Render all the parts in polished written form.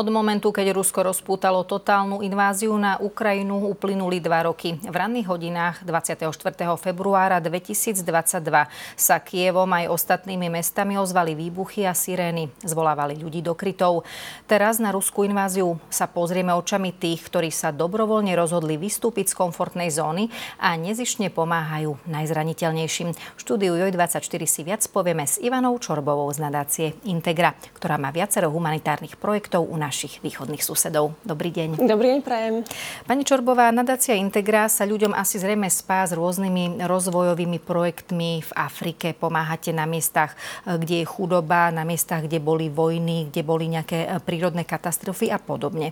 Od momentu, keď Rusko rozpútalo totálnu inváziu na Ukrajinu, uplynuli 2 roky. V ranných hodinách 24. februára 2022 sa Kyjevom aj ostatnými mestami ozvali výbuchy a sirény. Zvolávali ľudí do krytov. Teraz na ruskú inváziu sa pozrieme očami tých, ktorí sa dobrovoľne rozhodli vystúpiť z komfortnej zóny a nezištne pomáhajú najzraniteľnejším. V štúdiu JOJ24 si viac povieme s Ivanou Čorbovou z nadácie Integra, ktorá má viacero humanitárnych projektov u našich východných susedov. Dobrý deň. Dobrý deň, prajem. Pani Čorbová, nadácia Integra sa ľuďom asi zrejme spá s rôznymi rozvojovými projektmi v Afrike. Pomáhate na miestach, kde je chudoba, na miestach, kde boli vojny, kde boli nejaké prírodné katastrofy a podobne.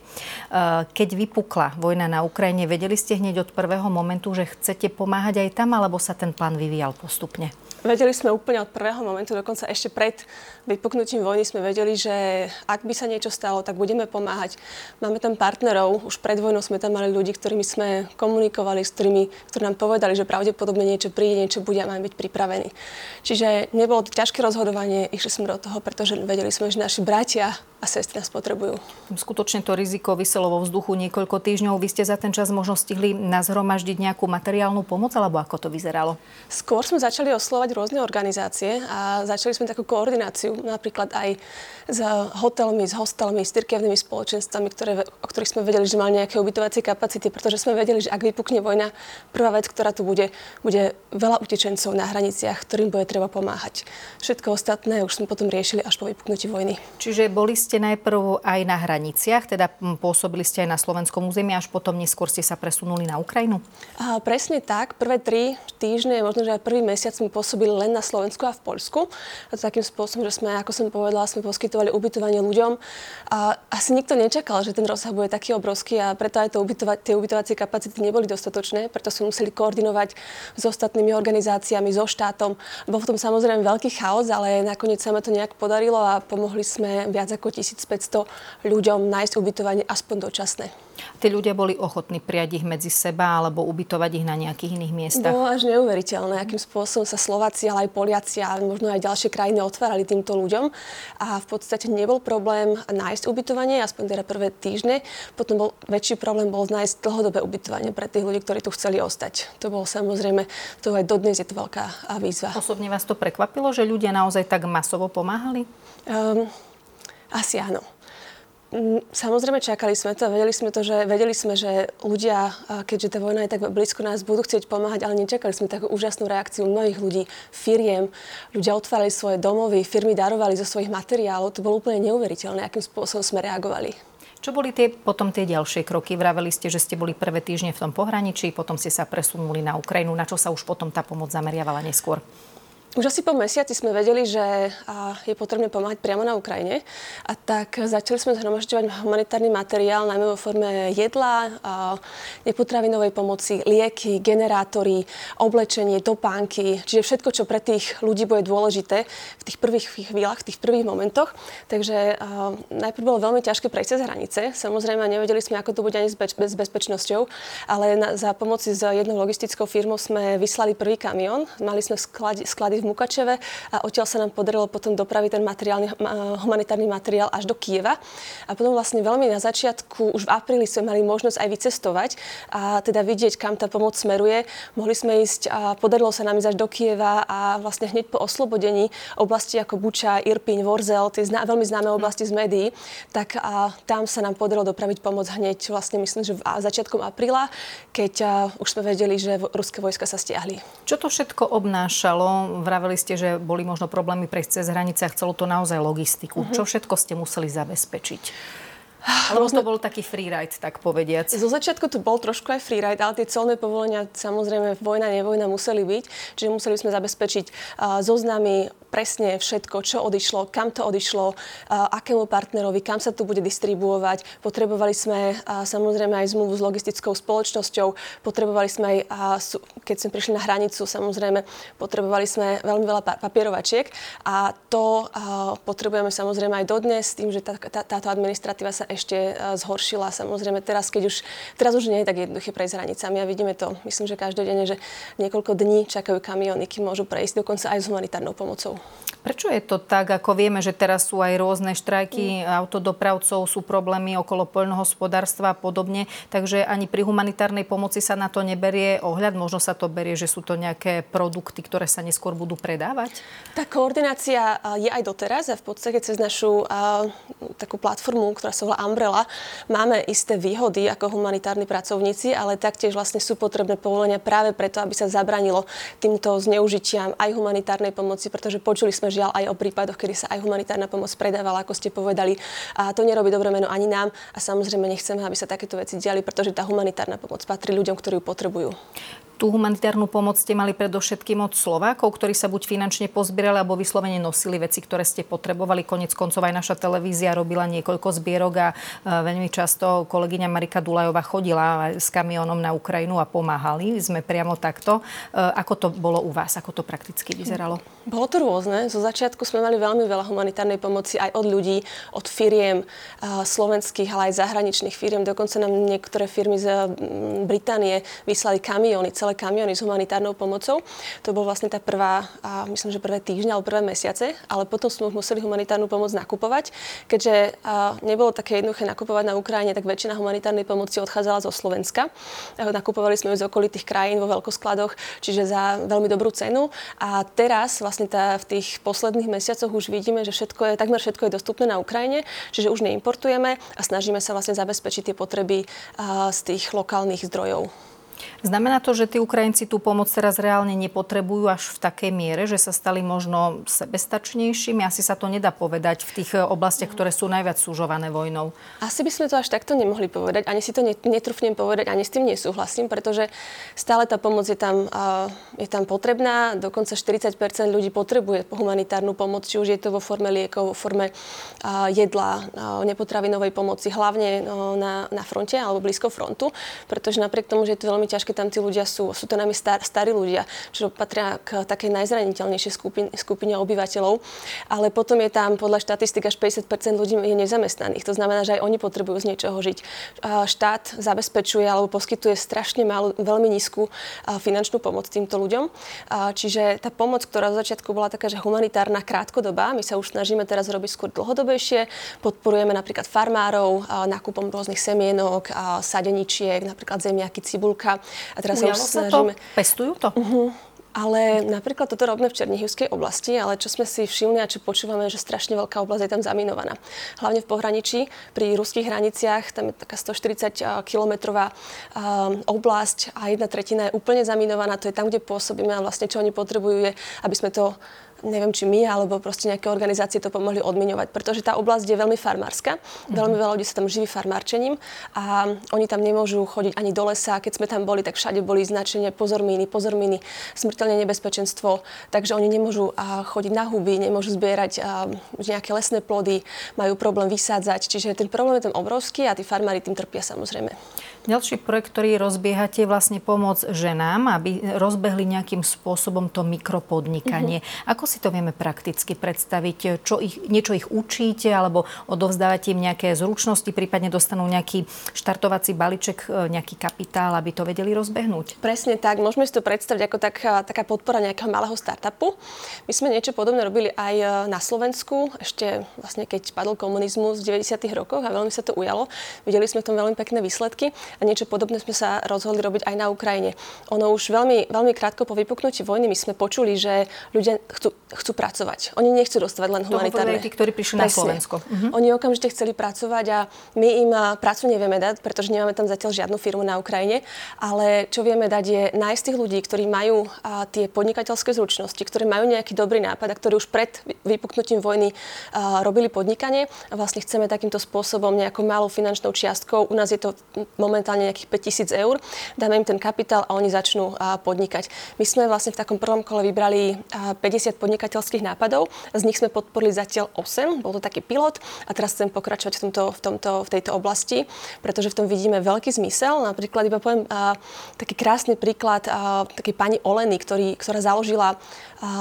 Keď vypukla vojna na Ukrajine, vedeli ste hneď od prvého momentu, že chcete pomáhať aj tam, alebo sa ten plán vyvíjal postupne? Vedeli sme úplne od prvého momentu, dokonca ešte pred vypuknutím vojny sme vedeli, že ak by sa niečo stalo, tak budeme pomáhať. Máme tam partnerov, už pred vojnou sme tam mali ľudí, ktorými sme komunikovali, ktorí nám povedali, že pravdepodobne niečo príde, niečo bude a máme byť pripravení. Čiže nebolo to ťažké rozhodovanie, išli sme do toho, pretože vedeli sme, že naši bratia a sestry nás potrebujú. Skutočne to riziko viselo vo vzduchu niekoľko týždňov. Vy ste za ten čas možno stihli nazhromaždiť nejakú materiálnu pomoc, alebo ako to vyzeralo? Skôr sme začali oslovať rôzne organizácie a začali sme takú koordináciu napríklad aj s hotelmi, s hostelmi, s cirkevnými spoločenstvami, o ktorých sme vedeli, že mali nejaké ubytovacie kapacity, pretože sme vedeli, že ak vypukne vojna, prvá vec, ktorá tu bude veľa utečencov na hraniciach, ktorým bude treba pomáhať. Všetko ostatné už sme potom riešili až po vypuknutí vojny. Čiže boli ste najprv aj na hraniciach, teda pôsobili ste aj na slovenskom území, až potom neskôr ste sa presunuli na Ukrajinu? A presne tak, prvé 3 týždne, možno že aj prvý mesiac sme byli len na Slovensku a v Poľsku. A to takým spôsobom, že sme, ako som povedala, sme poskytovali ubytovanie ľuďom. A asi nikto nečakal, že ten rozsah bude taký obrovský a preto aj tie ubytovacie kapacity neboli dostatočné, preto sme museli koordinovať s ostatnými organizáciami, so štátom. Bol v tom samozrejme veľký chaos, ale nakoniec sa ma to nejak podarilo a pomohli sme viac ako 1500 ľuďom nájsť ubytovanie aspoň dočasné. Tí ľudia boli ochotní prijať ich medzi seba alebo ubytovať ich na nejakých iných miestach? Bolo až neuveriteľné, akým spôsobom sa Slováci, ale aj Poliaci a možno aj ďalšie krajiny otvárali týmto ľuďom. A v podstate nebol problém nájsť ubytovanie, aspoň teda prvé týždne. Potom väčší problém bol nájsť dlhodobé ubytovanie pre tých ľudí, ktorí tu chceli ostať. To bolo samozrejme, to aj dodnes je to veľká výzva. Osobne vás to prekvapilo, že ľudia naozaj tak masovo pomáhali? Asi áno. Samozrejme čakali sme to a vedeli sme, že ľudia, keďže tá vojna je tak blízko nás, budú chcieť pomáhať, ale nečakali sme takú úžasnú reakciu mnohých ľudí, firiem. Ľudia otvárali svoje domovy, firmy darovali zo svojich materiálov. To bolo úplne neuveriteľné, akým spôsobom sme reagovali. Čo boli potom tie ďalšie kroky? Vraveli ste, že ste boli prvé týždne v tom pohraničí, potom ste sa presunuli na Ukrajinu. Na čo sa už potom tá pomoc zameriavala neskôr? Už asi po mesiaci sme vedeli, že je potrebné pomáhať priamo na Ukrajine. A tak začali sme zhromažďovať humanitárny materiál, najmä vo forme jedla, nepotravinovej pomoci, lieky, generátory, oblečenie, topánky. Čiže všetko, čo pre tých ľudí bude dôležité v tých prvých chvíľach, v tých prvých momentoch. Takže najprv bolo veľmi ťažké prejsť cez hranice. Samozrejme, nevedeli sme, ako to bude ani s bezpečnosťou, ale za pomoci s jednou logistickou firmou sme vyslali prvý kamión. Mali sme sklady v Mukačeve a odtiaľ sa nám podarilo potom dopraviť ten humanitárny materiál až do Kyjeva. A potom vlastne veľmi na začiatku, už v apríli sme mali možnosť aj vycestovať a teda vidieť, kam tá pomoc smeruje. Mohli sme ísť a podarilo sa nám ísť až do Kyjeva a vlastne hneď po oslobodení oblasti ako Buča, Irpin, Vorzel, tie veľmi známe oblasti z médií, tak a tam sa nám podarilo dopraviť pomoc hneď vlastne myslím, že začiatkom apríla, keď už sme vedeli, že ruské vojska sa stiahli. Čo to všetko obnášalo? Vraveli ste, že boli možno problémy prejsť cez hranice a chcelo to naozaj logistiku. Uh-huh. Čo všetko ste museli zabezpečiť? Alebo to bol taký freeride, tak povediac. Zo začiatku to bol trošku aj freeride, ale tie colné povolenia, samozrejme, vojna, nevojna museli byť. Čiže museli sme zabezpečiť zoznamy, presne všetko, čo odišlo, kam to odišlo, akému partnerovi, kam sa tu bude distribuovať. Potrebovali sme samozrejme aj zmluvu s logistickou spoločnosťou. Potrebovali sme aj, keď sme prišli na hranicu, samozrejme, potrebovali sme veľmi veľa papierovačiek. A to potrebujeme samozrejme aj dodnes, tým, že táto administratíva sa ešte zhoršila. Samozrejme, teraz už nie je tak jednoduché prejsť hranicami a vidíme to. Myslím, že každodenne, že niekoľko dní čakajú kamióny, kým môžu prejsť, dokonca aj s humanitárnou pomocou. Prečo je to tak, ako vieme, že teraz sú aj rôzne štrajky autodopravcov, sú problémy okolo poľnohospodárstva a podobne, takže ani pri humanitárnej pomoci sa na to neberie ohľad? Možno sa to berie, že sú to nejaké produkty, ktoré sa neskôr budú predávať? Tá koordinácia je aj doteraz a v podstate cez našu takú platformu, ktorá sa volá Umrela, máme isté výhody ako humanitárni pracovníci, ale taktiež vlastne sú potrebné povolenia práve preto, aby sa zabránilo týmto zneužitiam aj humanitárnej pomoci, pretože počuli sme žiaľ aj o prípadoch, kedy sa aj humanitárna pomoc predávala, ako ste povedali. A to nerobí dobre meno ani nám a samozrejme nechceme, aby sa takéto veci diali, pretože tá humanitárna pomoc patrí ľuďom, ktorí ju potrebujú. Tú humanitárnu pomoc ste mali predovšetkým od Slovákov, ktorí sa buď finančne pozbierali, alebo vyslovene nosili veci, ktoré ste potrebovali. Koniec koncov aj naša televízia robila niekoľko zbierok a veľmi často kolegyňa Marika Dulajová chodila s kamiónom na Ukrajinu a pomáhali. Sme priamo takto. Ako to bolo u vás? Ako to prakticky vyzeralo? Bolo to rôzne. Zo začiatku sme mali veľmi veľa humanitárnej pomoci aj od ľudí, od firiem slovenských, ale aj zahraničných firiem. Dokonca nám niektoré firmy z Británie vyslali kamióny, kamióny s humanitárnou pomocou. To bol vlastne tá prvá, myslím, že prvé týždňa alebo prvé mesiace, ale potom sme museli humanitárnu pomoc nakupovať. Keďže nebolo také jednoduché nakupovať na Ukrajine, tak väčšina humanitárnej pomoci odchádzala zo Slovenska. Nakupovali sme ju z okolitých krajín vo veľkoskladoch, čiže za veľmi dobrú cenu. A teraz vlastne v tých posledných mesiacoch už vidíme, že takmer všetko je dostupné na Ukrajine, čiže už neimportujeme a snažíme sa vlastne zabezpečiť tie potreby z tých lokálnych zdrojov. Znamená to, že tí Ukrajinci tú pomoc teraz reálne nepotrebujú až v takej miere, že sa stali možno sebestačnejšími? Asi sa to nedá povedať v tých oblastiach, ktoré sú najviac súžované vojnou. Asi by sme to až takto nemohli povedať. Ani si to netrúfnem povedať, ani s tým nesúhlasím, pretože stále tá pomoc je tam potrebná. Dokonca 40% ľudí potrebuje humanitárnu pomoc, či už je to vo forme liekov, vo forme jedla, nepotravinovej pomoci, hlavne na fronte alebo blízko frontu, pretože napriek tomu, že je to veľmi ťažké, tam tí ľudia sú to najmä starí ľudia, čo patria k takej najzraniteľnejšej skupine obyvateľov, ale potom je tam podľa štatistik až 50% ľudí je nezamestnaných. To znamená, že aj oni potrebujú z niečoho žiť. Štát zabezpečuje alebo poskytuje strašne málo, veľmi nízku finančnú pomoc týmto ľuďom. Čiže tá pomoc, ktorá v začiatku bola taká, že humanitárna krátkodobá, my sa už snažíme teraz robiť skôr dlhodobejšie. Podporujeme napríklad farmárov nákupom rôznych semienok, sadeničiek, napríklad zemiaky, cibulka. A teraz sa už snažíme... Pestujú to? Ale napríklad toto robíme v Černihivskej oblasti, ale čo sme si všimli a čo počúvame, že strašne veľká oblasť je tam zaminovaná. Hlavne v pohraničí, pri ruských hraniciach, tam je taká 140-kilometrová oblasť a 1/3 je úplne zaminovaná. To je tam, kde pôsobíme a vlastne čo oni potrebujú je, aby sme to... neviem, či my, alebo proste nejaké organizácie to pomohli odmiňovať, pretože tá oblasť je veľmi farmárska, veľmi veľa ľudí sa tam živí farmárčením a oni tam nemôžu chodiť ani do lesa. Keď sme tam boli, tak všade boli značenie pozor míny, smrteľné nebezpečenstvo, takže oni nemôžu chodiť na huby, nemôžu zbierať nejaké lesné plody, majú problém vysádzať, čiže ten problém je tam obrovský a tí farmári tým trpia samozrejme. Ďalší projekt, ktorý rozbiehate, je vlastne pomoc ženám, aby rozbehli nejakým spôsobom to mikropodnikanie. Ako si to vieme prakticky predstaviť? Niečo ich učíte alebo odovzdávate im nejaké zručnosti, prípadne dostanú nejaký štartovací balíček, nejaký kapitál, aby to vedeli rozbehnúť? Presne tak. Môžeme si to predstaviť ako taká podpora nejakého malého startupu. My sme niečo podobné robili aj na Slovensku, ešte vlastne keď padol komunizmus v 90. rokoch a veľmi sa to ujalo. Videli sme v tom veľmi pekné výsledky. A niečo podobné sme sa rozhodli robiť aj na Ukrajine. Ono už veľmi, veľmi krátko po vypuknutí vojny my sme počuli, že ľudia chcú pracovať. Oni nechcú dostávať len humanitárne. To hovorili tí, ktorí prišli na Slovensko. Oni okamžite chceli pracovať a my im prácu nevieme dať, pretože nemáme tam zatiaľ žiadnu firmu na Ukrajine. Ale čo vieme dať je nájsť tých ľudí, ktorí majú tie podnikateľské zručnosti, ktorí majú nejaký dobrý nápad a ktorí už pred vypuknutím vojny robili podnikanie. A vlastne chceme takýmto spôsobom nejakou malou finančnou čiastkou. U nás je to moment momentálne nejakých 5 000 eur, dáme im ten kapitál a oni začnú podnikať. My sme vlastne v takom prvom kole vybrali 50 podnikateľských nápadov, z nich sme podporili zatiaľ 8, bol to taký pilot a teraz chcem pokračovať v tejto oblasti, pretože v tom vidíme veľký zmysel. Napríklad iba poviem taký krásny príklad takej pani Oleny, ktorá založila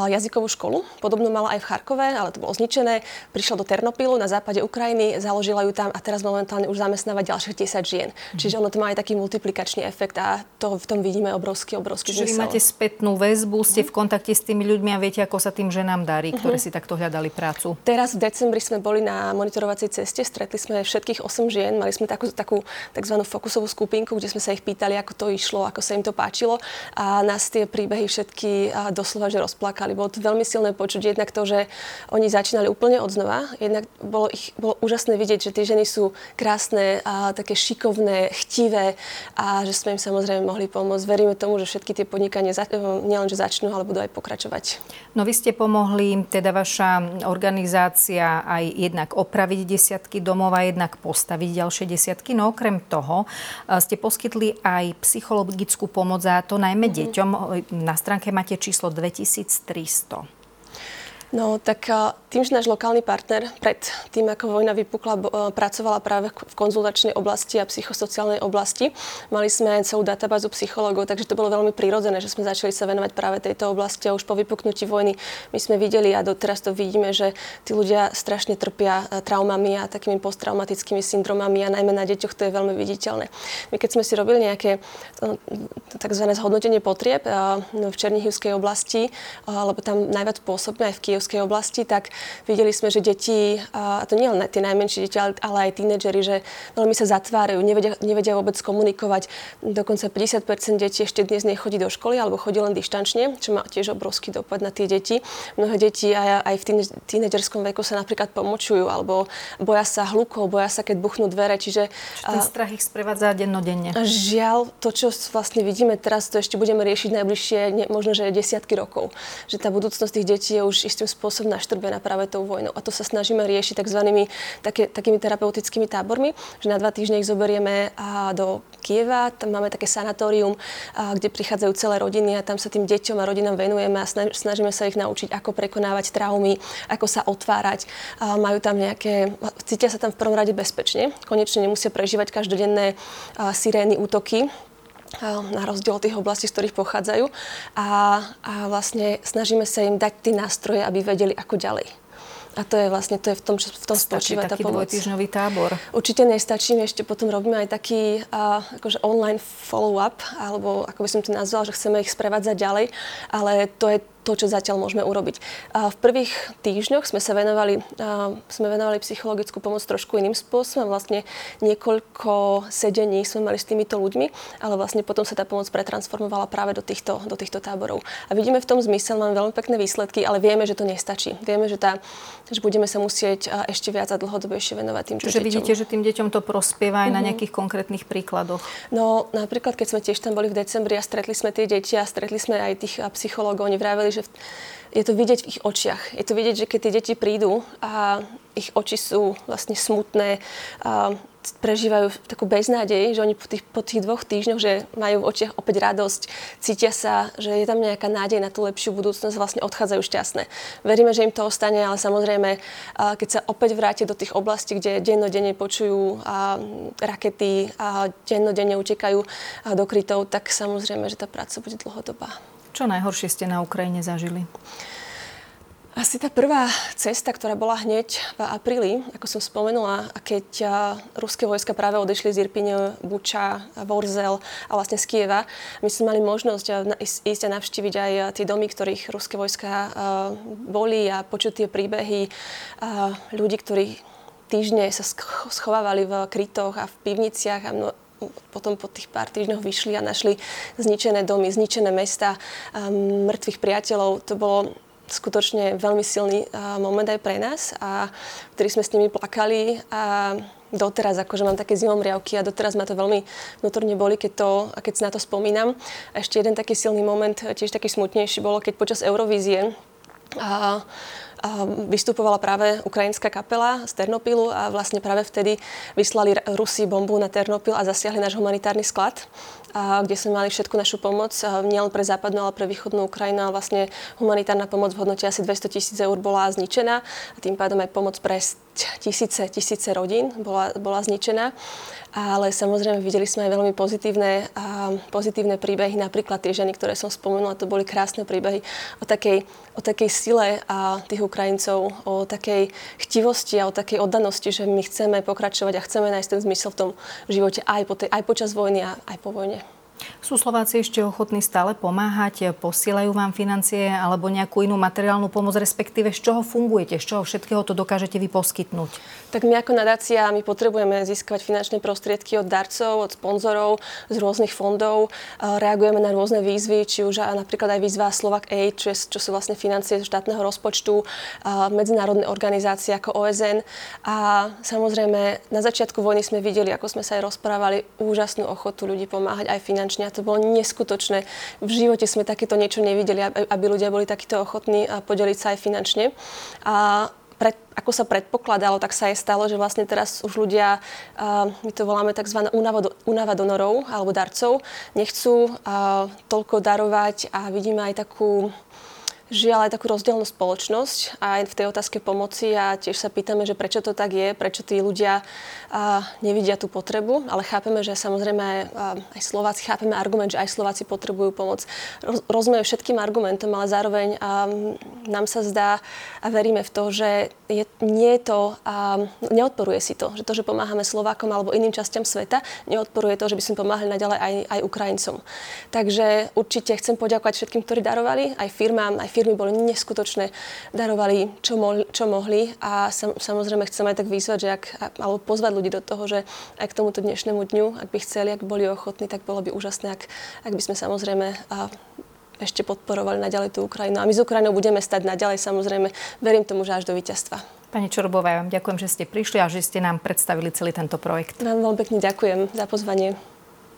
jazykovú školu. Podobno mala aj v Charkove, ale to bolo zničené. Prišla do Ternopilu na západe Ukrajiny, založila ju tam a teraz momentálne už zamestnáva ďalších 10 žien. Čiže ono to má aj taký multiplikačný efekt a to v tom vidíme obrovský zmysel. Čiže vy máte spätnú väzbu, ste v kontakte s tými ľuďmi a viete, ako sa tým ženám darí, ktoré si takto hľadali prácu. Teraz v decembri sme boli na monitorovacej ceste, stretli sme všetkých 8 žien, mali sme takú takzvanú fokusovú skupinku, kde sme sa ich pýtali, ako to išlo, ako sa im to páčilo a nás tie príbehy všetky doslova že rozplakali. Bolo to veľmi silné počuť, jednak to, že oni začínali úplne odznova, jednak bolo úžasné vidieť, že tie ženy sú krásne a také šikovné, chtivé a že sme im samozrejme mohli pomôcť. Veríme tomu, že všetky tie podnikania nielenže začnú, ale budú aj pokračovať. No vy ste pomohli, teda vaša organizácia aj jednak opraviť desiatky domov a jednak postaviť ďalšie desiatky. No okrem toho ste poskytli aj psychologickú pomoc a to najmä deťom. Na stránke máte číslo 2300. No tak tým, že náš lokálny partner pred tým, ako vojna vypukla, pracovala práve v konzultačnej oblasti a psychosociálnej oblasti, mali sme celú databázu psychológov, takže to bolo veľmi prirodzené, že sme začali sa venovať práve tejto oblasti a už po vypuknutí vojny my sme videli a doteraz to vidíme, že tí ľudia strašne trpia traumami a takými posttraumatickými syndromami a najmä na deťoch to je veľmi viditeľné. My keď sme si robili nejaké tzv. Zhodnotenie potrieb v Černihivskej oblasti, lebo tam najviac pôsobíme aj v Kyjevskej oblasti, tak videli sme, že deti, a to nie len tie najmenšie deti, ale aj tínedžeri, že veľmi sa zatvárajú, nevedia vôbec komunikovať. Dokonca 50% detí ešte dnes nechodí do školy alebo chodí len dištančne, čo má tiež obrovský dopad na tie deti. Mnohé deti aj v tínedžerskom veku sa napríklad pomočujú alebo boja sa hlukov, boja sa, keď buchnú dvere. Čiže ten strach ich sprevádza dennodenne. Žiaľ, to, čo vlastne vidíme teraz, to ešte budeme riešiť najbližšie možno že desiatky rokov. Že tá budúcnosť tých detí je už istým spôsobom naštrbená práve tou vojnou. A to sa snažíme riešiť takými terapeutickými tábormi, že na 2 týždne ich zoberieme do Kyjeva, tam máme také sanatórium, kde prichádzajú celé rodiny a tam sa tým deťom a rodinám venujeme a snažíme sa ich naučiť, ako prekonávať traumy, ako sa otvárať. Majú tam cítia sa tam v prvom rade bezpečne, konečne nemusia prežívať každodenné sirény, útoky, na rozdiel od tých oblastí, z ktorých pochádzajú. A vlastne snažíme sa im dať tie nástroje, aby vedeli, ako ďalej. A to je vlastne v tom spočíva tá pomoc. Stačí taký 2-týždňový tábor. Určite nestačí, my ešte potom robíme aj taký akože online follow-up, alebo ako by som to nazvala, že chceme ich sprevádzať ďalej, ale to je to, čo zatiaľ môžeme urobiť. V prvých týždňoch sme sa venovali psychologickú pomoc trošku iným spôsobom. Vlastne niekoľko sedení sme mali s týmito ľuďmi, ale vlastne potom sa tá pomoc pretransformovala práve do týchto táborov. A vidíme v tom zmysel, máme veľmi pekné výsledky, ale vieme, že to nestačí. Vieme, že budeme sa musieť ešte viac a dlhodobejšie venovať týmto deťom. Čiže vidíte, že tým deťom to prospieva aj na nejakých konkrétnych príkladoch. No napríklad, keď sme tiež tam boli v decembri a stretli sme tie deti a stretli sme aj tých psychológov, oni vraveli, že je to vidieť v ich očiach. Je to vidieť, že keď tie deti prídu a ich oči sú vlastne smutné, a prežívajú takú beznádej, že oni po tých 2 týždňoch, že majú v očiach opäť radosť, cítia sa, že je tam nejaká nádej na tú lepšiu budúcnosť, vlastne odchádzajú šťastné. Veríme, že im to ostane, ale samozrejme, keď sa opäť vráti do tých oblastí, kde dennodenne počujú rakety a dennodenne utekajú do krytov, tak samozrejme, že tá práca bude dlhodobá. Čo najhoršie ste na Ukrajine zažili? Asi tá prvá cesta, ktorá bola hneď v apríli, ako som spomenula, keď ruské vojska práve odešli z Irpine, Buča, Vorzel a vlastne z Kyjeva, my sme mali možnosť ísť a navštíviť aj tie domy, ktorých ruské vojska boli a počuť tie príbehy ľudí, ktorí týždne sa schovávali v krytoch a v pivniciach a potom po tých pár týždňoch vyšli a našli zničené domy, zničené mesta, mŕtvych priateľov. To bolo skutočne veľmi silný moment aj pre nás, a ktorý sme s nimi plakali a doteraz akože mám také zimomriavky a doteraz ma to veľmi vnútorne boli, keď sa na to spomínam. A ešte jeden taký silný moment, tiež taký smutnejší, bolo, keď počas Eurovízie vystupovala práve ukrajinská kapela z Ternopilu a vlastne práve vtedy vyslali Rusi bombu na Ternopil a zasiahli náš humanitárny sklad, kde sme mali všetku našu pomoc, nielen pre západnú, ale pre východnú Ukrajinu. Vlastne humanitárna pomoc v hodnote asi 200 000 eur bola zničená a tým pádom aj pomoc pre tisíce rodín bola zničená. Ale samozrejme videli sme aj veľmi pozitívne príbehy, napríklad tie ženy, ktoré som spomenula, to boli krásne príbehy o takej sile a tých Ukrajincov, o takej chtivosti a o takej oddanosti, že my chceme pokračovať a chceme nájsť ten zmysel v tom živote aj počas vojny a aj po vojne. Sú Slováci ešte ochotní stále pomáhať? Posielajú vám financie alebo nejakú inú materiálnu pomoc, respektíve z čoho fungujete? Z čoho všetkého to dokážete vy poskytnúť? Tak my ako nadácia, my potrebujeme získavať finančné prostriedky od darcov, od sponzorov, z rôznych fondov. Reagujeme na rôzne výzvy, či už napríklad aj výzva Slovak Aid, čo sú vlastne financie z štátneho rozpočtu, medzinárodné organizácie ako OSN. A samozrejme, na začiatku vojny sme videli, ako sme sa aj rozprávali, úžasnú ochotu ľudí pomáhať aj finančne. A to bolo neskutočné. V živote sme takéto niečo nevideli, aby ľudia boli takýto ochotní podeliť sa aj finančne. A ako sa predpokladalo, tak sa aj stalo, že vlastne teraz už ľudia, my to voláme tzv. únava donorov alebo darcov, nechcú toľko darovať a vidíme aj takú rozdielnú spoločnosť aj v tej otázke pomoci a tiež sa pýtame, že prečo to tak je, prečo tí ľudia nevidia tú potrebu, ale chápeme, že samozrejme aj Slováci, chápeme argument, že aj Slováci potrebujú pomoc. Rozumieme všetkým argumentom, ale zároveň nám sa zdá a veríme v to, že neodporuje si to, že pomáhame Slovákom alebo iným častiam sveta, neodporuje to, že by sme pomáhali naďalej aj Ukrajincom. Takže určite chcem poďakovať všetkým, ktorí darovali, aj firmám, firmy boli neskutočné, darovali čo mohli a samozrejme chcem aj tak vyzvať, že alebo pozvať ľudí do toho, že aj k tomuto dnešnému dňu, ak by chceli, ak boli ochotní, tak bolo by úžasné, ak by sme samozrejme ešte podporovali naďalej tú Ukrajinu. A my s Ukrajinou budeme stať naďalej, samozrejme, verím tomu, že až do víťazstva. Pani Čorbová, ja vám ďakujem, že ste prišli a že ste nám predstavili celý tento projekt. Vám veľmi pekne ďakujem za pozvanie.